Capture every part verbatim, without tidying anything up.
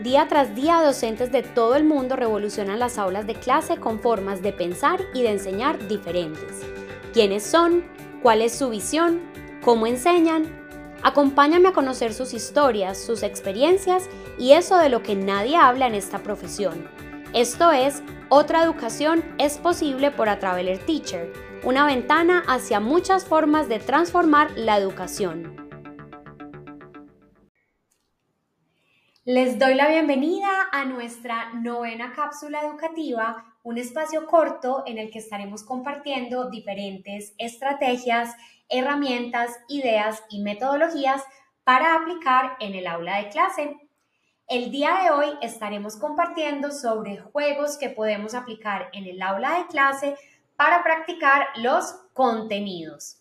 Día tras día, docentes de todo el mundo revolucionan las aulas de clase con formas de pensar y de enseñar diferentes. ¿Quiénes son? ¿Cuál es su visión? ¿Cómo enseñan? Acompáñame a conocer sus historias, sus experiencias y eso de lo que nadie habla en esta profesión. Esto es Otra Educación es Posible por A Traveler Teacher, una ventana hacia muchas formas de transformar la educación. Les doy la bienvenida a nuestra novena cápsula educativa, un espacio corto en el que estaremos compartiendo diferentes estrategias, herramientas, ideas y metodologías para aplicar en el aula de clase. El día de hoy estaremos compartiendo sobre juegos que podemos aplicar en el aula de clase para practicar los contenidos.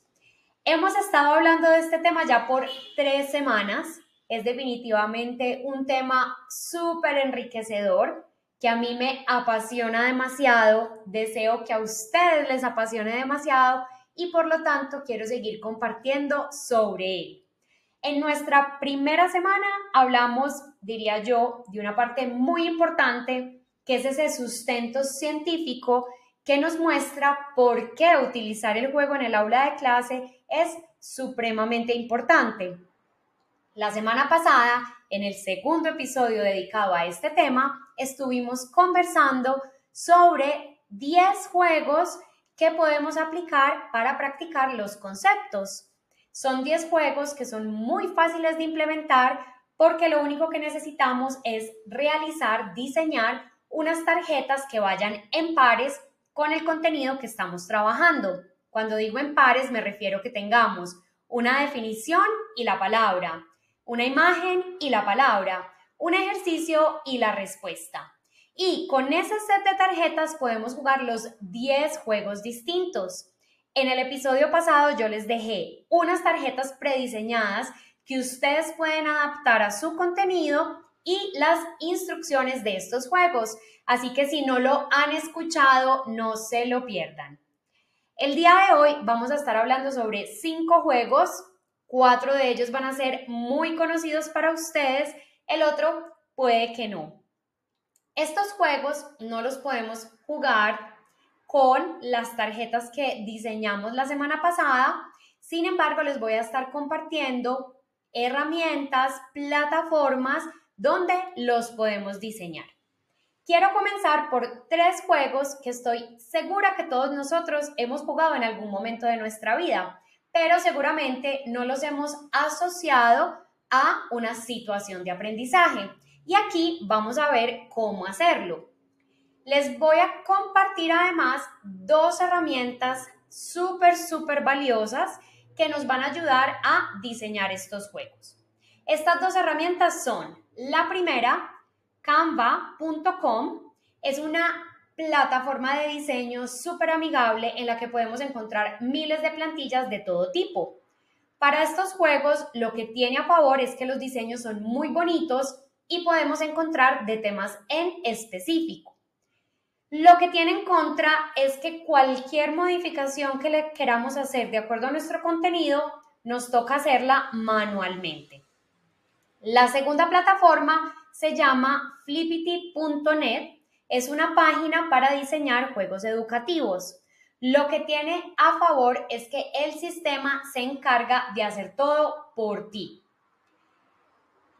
Hemos estado hablando de este tema ya por tres semanas. Es definitivamente un tema súper enriquecedor que a mí me apasiona demasiado, deseo que a ustedes les apasione demasiado y por lo tanto quiero seguir compartiendo sobre él. En nuestra primera semana hablamos, diría yo, de una parte muy importante que es ese sustento científico que nos muestra por qué utilizar el juego en el aula de clase es supremamente importante. La semana pasada, en el segundo episodio dedicado a este tema, estuvimos conversando sobre diez juegos que podemos aplicar para practicar los conceptos. Son diez juegos que son muy fáciles de implementar porque lo único que necesitamos es realizar, diseñar unas tarjetas que vayan en pares con el contenido que estamos trabajando. Cuando digo en pares me refiero que tengamos una definición y la palabra, una imagen y la palabra, un ejercicio y la respuesta. Y con ese set de tarjetas podemos jugar los diez juegos distintos. En el episodio pasado yo les dejé unas tarjetas prediseñadas que ustedes pueden adaptar a su contenido y las instrucciones de estos juegos. Así que si no lo han escuchado, no se lo pierdan. El día de hoy vamos a estar hablando sobre cinco juegos. Cuatro de ellos van a ser muy conocidos para ustedes, el otro puede que no. Estos juegos no los podemos jugar con las tarjetas que diseñamos la semana pasada, sin embargo les voy a estar compartiendo herramientas, plataformas donde los podemos diseñar. Quiero comenzar por tres juegos que estoy segura que todos nosotros hemos jugado en algún momento de nuestra vida, pero seguramente no los hemos asociado a una situación de aprendizaje. Y aquí vamos a ver cómo hacerlo. Les voy a compartir además dos herramientas súper, súper valiosas que nos van a ayudar a diseñar estos juegos. Estas dos herramientas son, la primera, Canva punto com, es una plataforma de diseño súper amigable en la que podemos encontrar miles de plantillas de todo tipo. Para estos juegos, lo que tiene a favor es que los diseños son muy bonitos y podemos encontrar de temas en específico. Lo que tiene en contra es que cualquier modificación que le queramos hacer de acuerdo a nuestro contenido, nos toca hacerla manualmente. La segunda plataforma se llama Flippity punto net. Es una página para diseñar juegos educativos. Lo que tiene a favor es que el sistema se encarga de hacer todo por ti.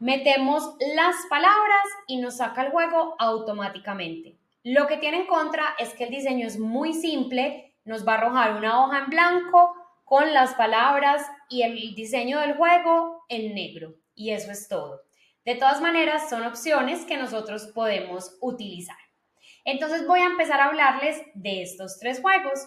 Metemos las palabras y nos saca el juego automáticamente. Lo que tiene en contra es que el diseño es muy simple, nos va a arrojar una hoja en blanco con las palabras y el diseño del juego en negro. Y eso es todo. De todas maneras, son opciones que nosotros podemos utilizar. Entonces voy a empezar a hablarles de estos tres juegos.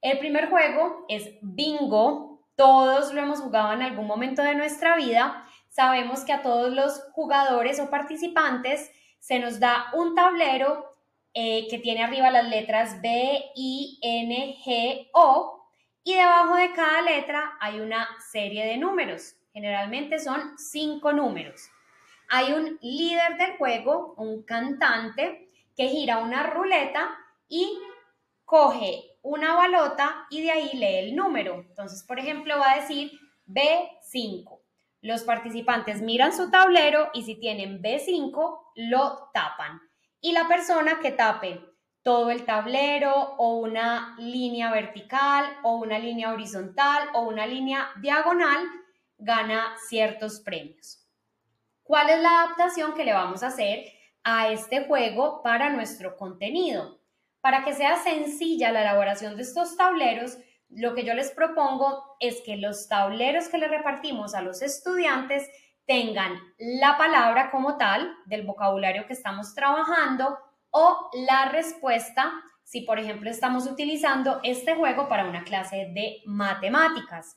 El primer juego es Bingo. Todos lo hemos jugado en algún momento de nuestra vida. Sabemos que a todos los jugadores o participantes se nos da un tablero eh, que tiene arriba las letras B, I, N, G, O y debajo de cada letra hay una serie de números. Generalmente son cinco números. Hay un líder del juego, un cantante, que gira una ruleta y coge una balota y de ahí lee el número. Entonces, por ejemplo, va a decir B cinco. Los participantes miran su tablero y si tienen be cinco, lo tapan. Y la persona que tape todo el tablero o una línea vertical o una línea horizontal o una línea diagonal gana ciertos premios. ¿Cuál es la adaptación que le vamos a hacer a este juego para nuestro contenido? Para que sea sencilla la elaboración de estos tableros, lo que yo les propongo es que los tableros que le repartimos a los estudiantes tengan la palabra como tal del vocabulario que estamos trabajando o la respuesta si, por ejemplo, estamos utilizando este juego para una clase de matemáticas.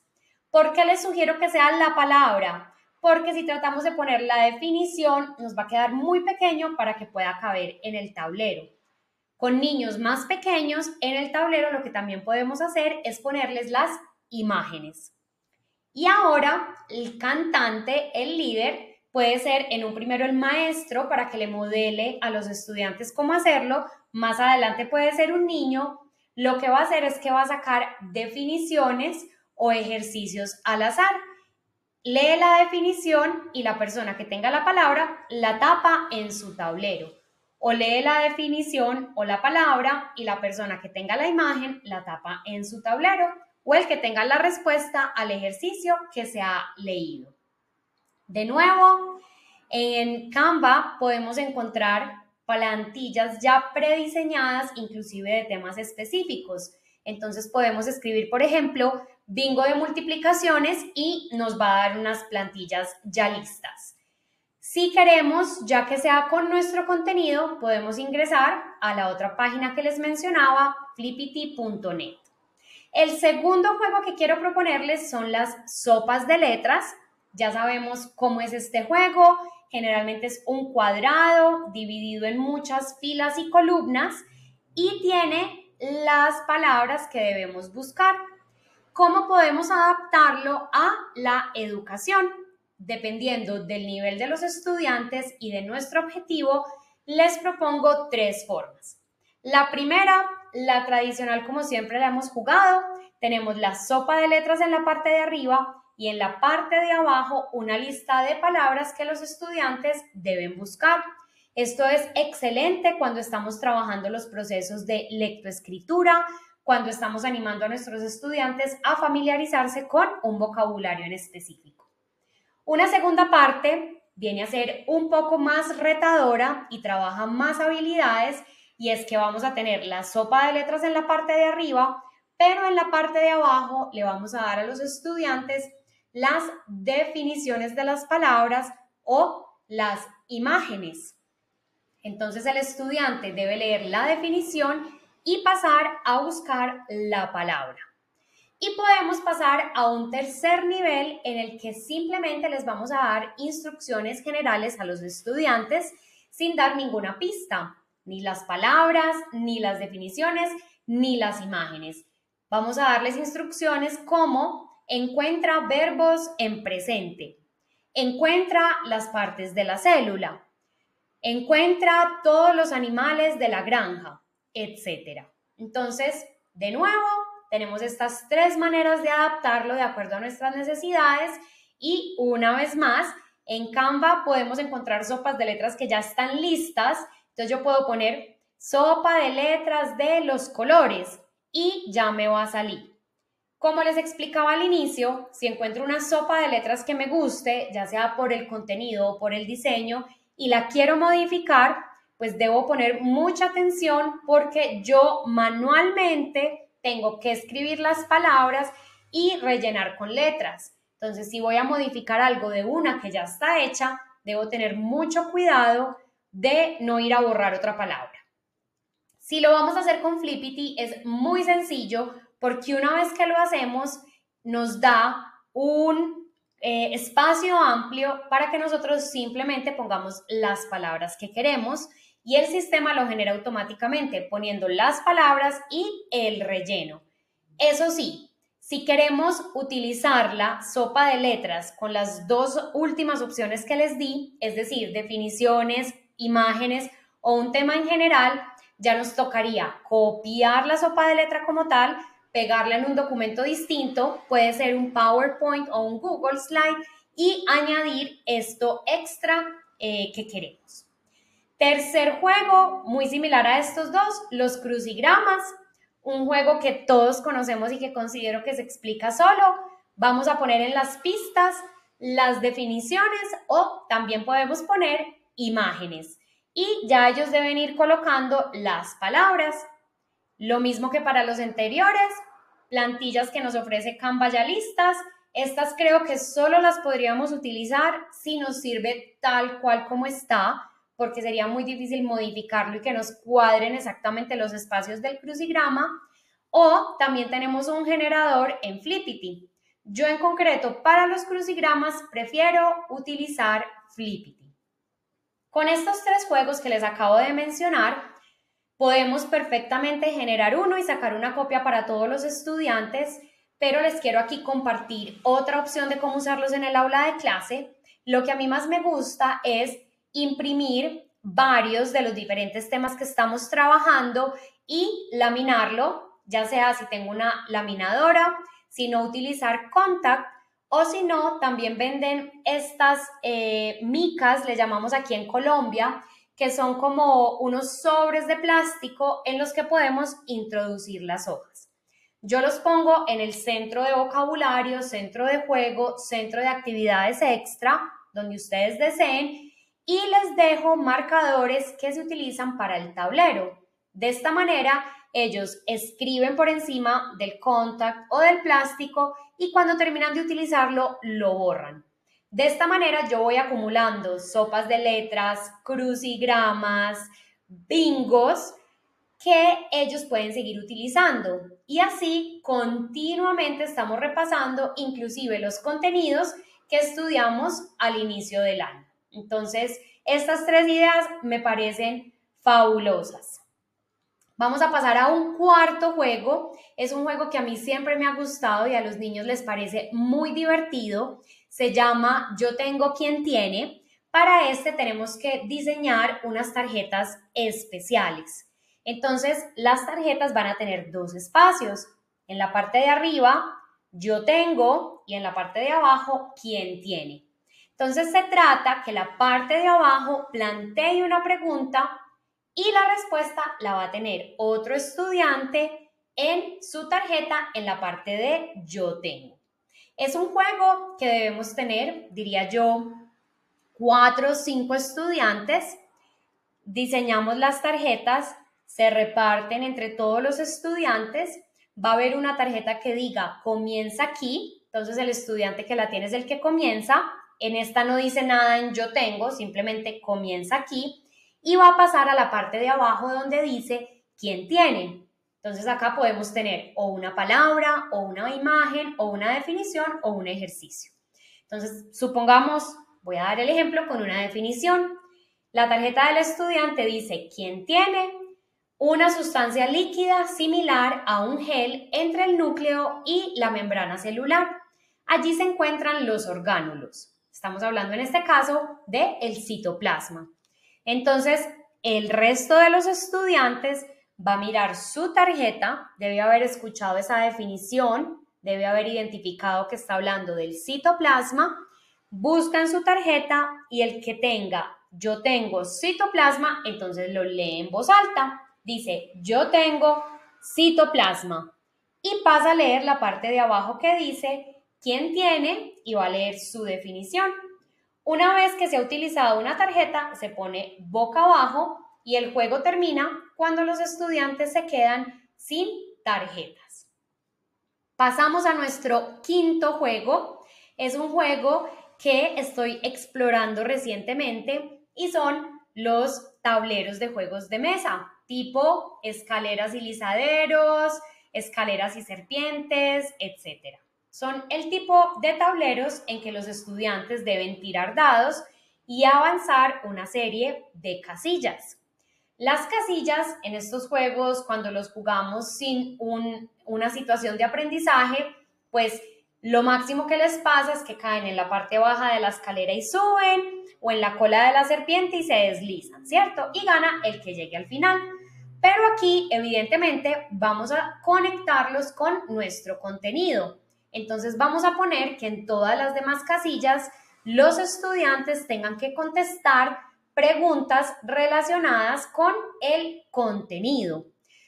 ¿Por qué les sugiero que sea la palabra? Porque si tratamos de poner la definición, nos va a quedar muy pequeño para que pueda caber en el tablero. Con niños más pequeños, en el tablero lo que también podemos hacer es ponerles las imágenes. Y ahora el cantante, el líder, puede ser en un primero el maestro para que le modele a los estudiantes cómo hacerlo. Más adelante puede ser un niño. Lo que va a hacer es que va a sacar definiciones o ejercicios al azar. Lee la definición y la persona que tenga la palabra la tapa en su tablero. O lee la definición o la palabra y la persona que tenga la imagen la tapa en su tablero. O el que tenga la respuesta al ejercicio que se ha leído. De nuevo, en Canva podemos encontrar plantillas ya prediseñadas, inclusive de temas específicos. Entonces podemos escribir, por ejemplo, bingo de multiplicaciones y nos va a dar unas plantillas ya listas. Si queremos, ya que sea con nuestro contenido, podemos ingresar a la otra página que les mencionaba, Flippity punto net. El segundo juego que quiero proponerles son las sopas de letras. Ya sabemos cómo es este juego. Generalmente es un cuadrado dividido en muchas filas y columnas y tiene las palabras que debemos buscar. ¿Cómo podemos adaptarlo a la educación? Dependiendo del nivel de los estudiantes y de nuestro objetivo, les propongo tres formas. La primera, la tradicional como siempre la hemos jugado. Tenemos la sopa de letras en la parte de arriba y en la parte de abajo una lista de palabras que los estudiantes deben buscar. Esto es excelente cuando estamos trabajando los procesos de lectoescritura, cuando estamos animando a nuestros estudiantes a familiarizarse con un vocabulario en específico. Una segunda parte viene a ser un poco más retadora y trabaja más habilidades y es que vamos a tener la sopa de letras en la parte de arriba, pero en la parte de abajo le vamos a dar a los estudiantes las definiciones de las palabras o las imágenes. Entonces el estudiante debe leer la definición y pasar a buscar la palabra. Y podemos pasar a un tercer nivel en el que simplemente les vamos a dar instrucciones generales a los estudiantes sin dar ninguna pista, ni las palabras, ni las definiciones, ni las imágenes. Vamos a darles instrucciones como encuentra verbos en presente, encuentra las partes de la célula, encuentra todos los animales de la granja, etcétera. Entonces, de nuevo, tenemos estas tres maneras de adaptarlo de acuerdo a nuestras necesidades y una vez más, en Canva podemos encontrar sopas de letras que ya están listas. Entonces yo puedo poner sopa de letras de los colores y ya me va a salir. Como les explicaba al inicio, si encuentro una sopa de letras que me guste, ya sea por el contenido o por el diseño y la quiero modificar, pues debo poner mucha atención porque yo manualmente tengo que escribir las palabras y rellenar con letras. Entonces, si voy a modificar algo de una que ya está hecha, debo tener mucho cuidado de no ir a borrar otra palabra. Si lo vamos a hacer con Flippity, es muy sencillo porque una vez que lo hacemos, nos da un eh, espacio amplio para que nosotros simplemente pongamos las palabras que queremos. Y el sistema lo genera automáticamente poniendo las palabras y el relleno. Eso sí, si queremos utilizar la sopa de letras con las dos últimas opciones que les di, es decir, definiciones, imágenes o un tema en general, ya nos tocaría copiar la sopa de letra como tal, pegarla en un documento distinto, puede ser un PowerPoint o un Google Slide y añadir esto extra eh, que queremos. Tercer juego, muy similar a estos dos, los crucigramas, un juego que todos conocemos y que considero que se explica solo. Vamos a poner en las pistas las definiciones o también podemos poner imágenes y ya ellos deben ir colocando las palabras. Lo mismo que para los anteriores, plantillas que nos ofrece Canva ya listas. Estas creo que solo las podríamos utilizar si nos sirve tal cual como está, porque sería muy difícil modificarlo y que nos cuadren exactamente los espacios del crucigrama. O también tenemos un generador en Flippity. Yo en concreto para los crucigramas prefiero utilizar Flippity. Con estos tres juegos que les acabo de mencionar, podemos perfectamente generar uno y sacar una copia para todos los estudiantes, pero les quiero aquí compartir otra opción de cómo usarlos en el aula de clase. Lo que a mí más me gusta es imprimir varios de los diferentes temas que estamos trabajando y laminarlo, ya sea si tengo una laminadora, si no utilizar Contact o si no, también venden estas eh, micas, le llamamos aquí en Colombia, que son como unos sobres de plástico en los que podemos introducir las hojas. Yo los pongo en el centro de vocabulario, centro de juego, centro de actividades extra, donde ustedes deseen, y les dejo marcadores que se utilizan para el tablero. De esta manera, ellos escriben por encima del contact o del plástico y cuando terminan de utilizarlo, lo borran. De esta manera, yo voy acumulando sopas de letras, crucigramas, bingos, que ellos pueden seguir utilizando. Y así, continuamente estamos repasando inclusive los contenidos que estudiamos al inicio del año. Entonces, estas tres ideas me parecen fabulosas. Vamos a pasar a un cuarto juego. Es un juego que a mí siempre me ha gustado y a los niños les parece muy divertido. Se llama Yo tengo quien tiene. Para este tenemos que diseñar unas tarjetas especiales. Entonces, las tarjetas van a tener dos espacios. En la parte de arriba, yo tengo, y en la parte de abajo, quien tiene. Entonces se trata que la parte de abajo plantee una pregunta y la respuesta la va a tener otro estudiante en su tarjeta en la parte de yo tengo. Es un juego que debemos tener, diría yo, cuatro o cinco estudiantes. Diseñamos las tarjetas, se reparten entre todos los estudiantes. Va a haber una tarjeta que diga comienza aquí, entonces el estudiante que la tiene es el que comienza. En esta no dice nada en yo tengo, simplemente comienza aquí y va a pasar a la parte de abajo donde dice quién tiene. Entonces acá podemos tener o una palabra, o una imagen, o una definición, o un ejercicio. Entonces supongamos, voy a dar el ejemplo con una definición. La tarjeta del estudiante dice quién tiene una sustancia líquida similar a un gel entre el núcleo y la membrana celular. Allí se encuentran los orgánulos. Estamos hablando en este caso del citoplasma. Entonces, el resto de los estudiantes va a mirar su tarjeta, debe haber escuchado esa definición, debe haber identificado que está hablando del citoplasma, busca en su tarjeta y el que tenga, yo tengo citoplasma, entonces lo lee en voz alta. Dice, yo tengo citoplasma. Y pasa a leer la parte de abajo que dice, ¿quién tiene? Y va a leer su definición. Una vez que se ha utilizado una tarjeta, se pone boca abajo y el juego termina cuando los estudiantes se quedan sin tarjetas. Pasamos a nuestro quinto juego. Es un juego que estoy explorando recientemente y son los tableros de juegos de mesa, tipo escaleras y lizaderos, escaleras y serpientes, etcétera. Son el tipo de tableros en que los estudiantes deben tirar dados y avanzar una serie de casillas. Las casillas en estos juegos, cuando los jugamos sin un, una situación de aprendizaje, pues lo máximo que les pasa es que caen en la parte baja de la escalera y suben, o en la cola de la serpiente y se deslizan, ¿cierto? Y gana el que llegue al final. Pero aquí, evidentemente, vamos a conectarlos con nuestro contenido. Entonces vamos a poner que en todas las demás casillas los estudiantes tengan que contestar preguntas relacionadas con el contenido.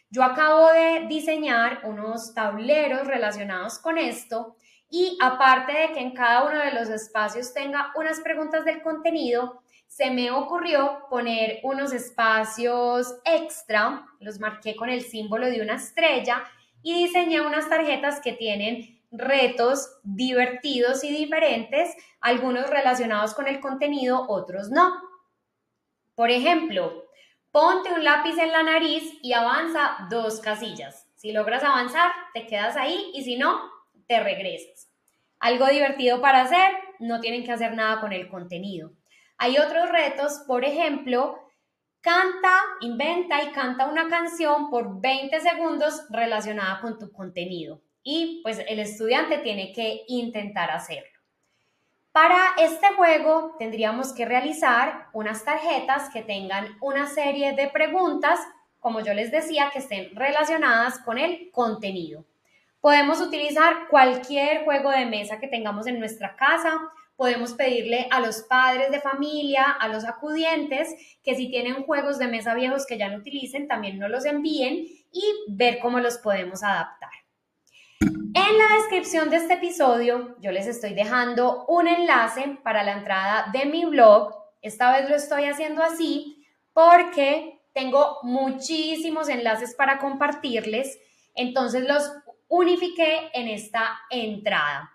Yo acabo de diseñar unos tableros relacionados con esto y aparte de que en cada uno de los espacios tenga unas preguntas del contenido, se me ocurrió poner unos espacios extra, los marqué con el símbolo de una estrella y diseñé unas tarjetas que tienen retos divertidos y diferentes, algunos relacionados con el contenido, otros no. Por ejemplo, ponte un lápiz en la nariz y avanza dos casillas. Si logras avanzar, te quedas ahí y si no, te regresas. Algo divertido para hacer, no tienen que hacer nada con el contenido. Hay otros retos, por ejemplo, canta, inventa y canta una canción por veinte segundos relacionada con tu contenido. Y pues el estudiante tiene que intentar hacerlo. Para este juego tendríamos que realizar unas tarjetas que tengan una serie de preguntas, como yo les decía, que estén relacionadas con el contenido. Podemos utilizar cualquier juego de mesa que tengamos en nuestra casa, podemos pedirle a los padres de familia, a los acudientes, que si tienen juegos de mesa viejos que ya no utilicen, también nos los envíen y ver cómo los podemos adaptar. En la descripción de este episodio yo les estoy dejando un enlace para la entrada de mi blog. Esta vez lo estoy haciendo así porque tengo muchísimos enlaces para compartirles, entonces los unifiqué en esta entrada.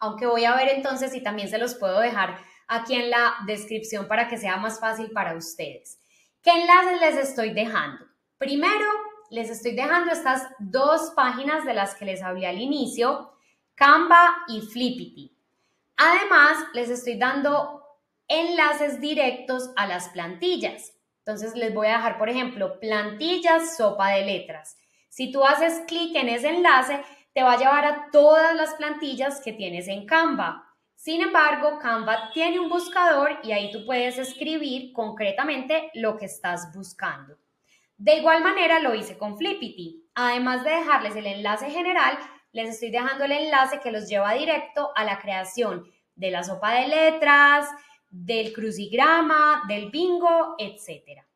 Aunque voy a ver entonces si también se los puedo dejar aquí en la descripción para que sea más fácil para ustedes. ¿Qué enlaces les estoy dejando? Primero, les estoy dejando estas dos páginas de las que les hablé al inicio, Canva y Flippity. Además, les estoy dando enlaces directos a las plantillas. Entonces, les voy a dejar, por ejemplo, plantillas, sopa de letras. Si tú haces clic en ese enlace, te va a llevar a todas las plantillas que tienes en Canva. Sin embargo, Canva tiene un buscador y ahí tú puedes escribir concretamente lo que estás buscando. De igual manera lo hice con Flippity. Además de dejarles el enlace general, les estoy dejando el enlace que los lleva directo a la creación de la sopa de letras, del crucigrama, del bingo, etcétera.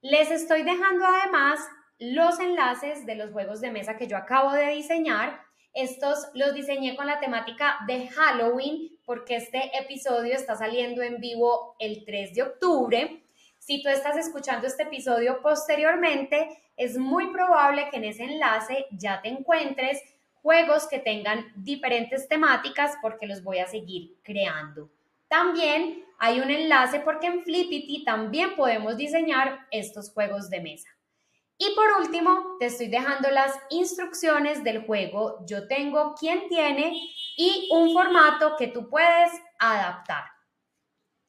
Les estoy dejando además los enlaces de los juegos de mesa que yo acabo de diseñar. Estos los diseñé con la temática de Halloween porque este episodio está saliendo en vivo el tres de octubre. Si tú estás escuchando este episodio posteriormente, es muy probable que en ese enlace ya te encuentres juegos que tengan diferentes temáticas porque los voy a seguir creando. También hay un enlace porque en Flippity también podemos diseñar estos juegos de mesa. Y por último, te estoy dejando las instrucciones del juego Yo tengo, quién tiene y un formato que tú puedes adaptar.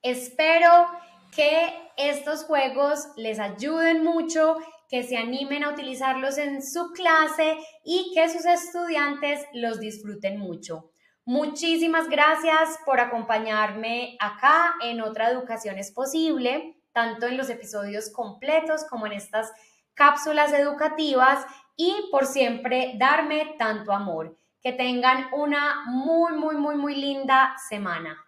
Espero que estos juegos les ayuden mucho, que se animen a utilizarlos en su clase y que sus estudiantes los disfruten mucho. Muchísimas gracias por acompañarme acá en Otra Educación es Posible, tanto en los episodios completos como en estas cápsulas educativas y por siempre darme tanto amor. Que tengan una muy, muy, muy, muy linda semana.